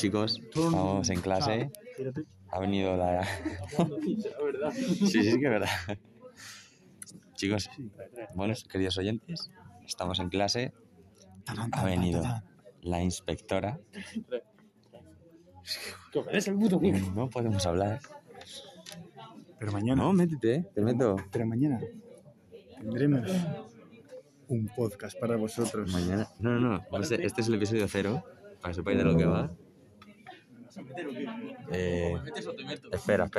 chicos, estábamos en clase, ha venido la... sí, que es verdad. Chicos, buenos queridos oyentes, estamos en clase, ha venido la inspectora. No podemos hablar. Pero mañana... No, métete, te meto. Pero mañana tendremos un podcast para vosotros. Mañana... No, este es el episodio 0, para que sepáis de lo que va. Espera.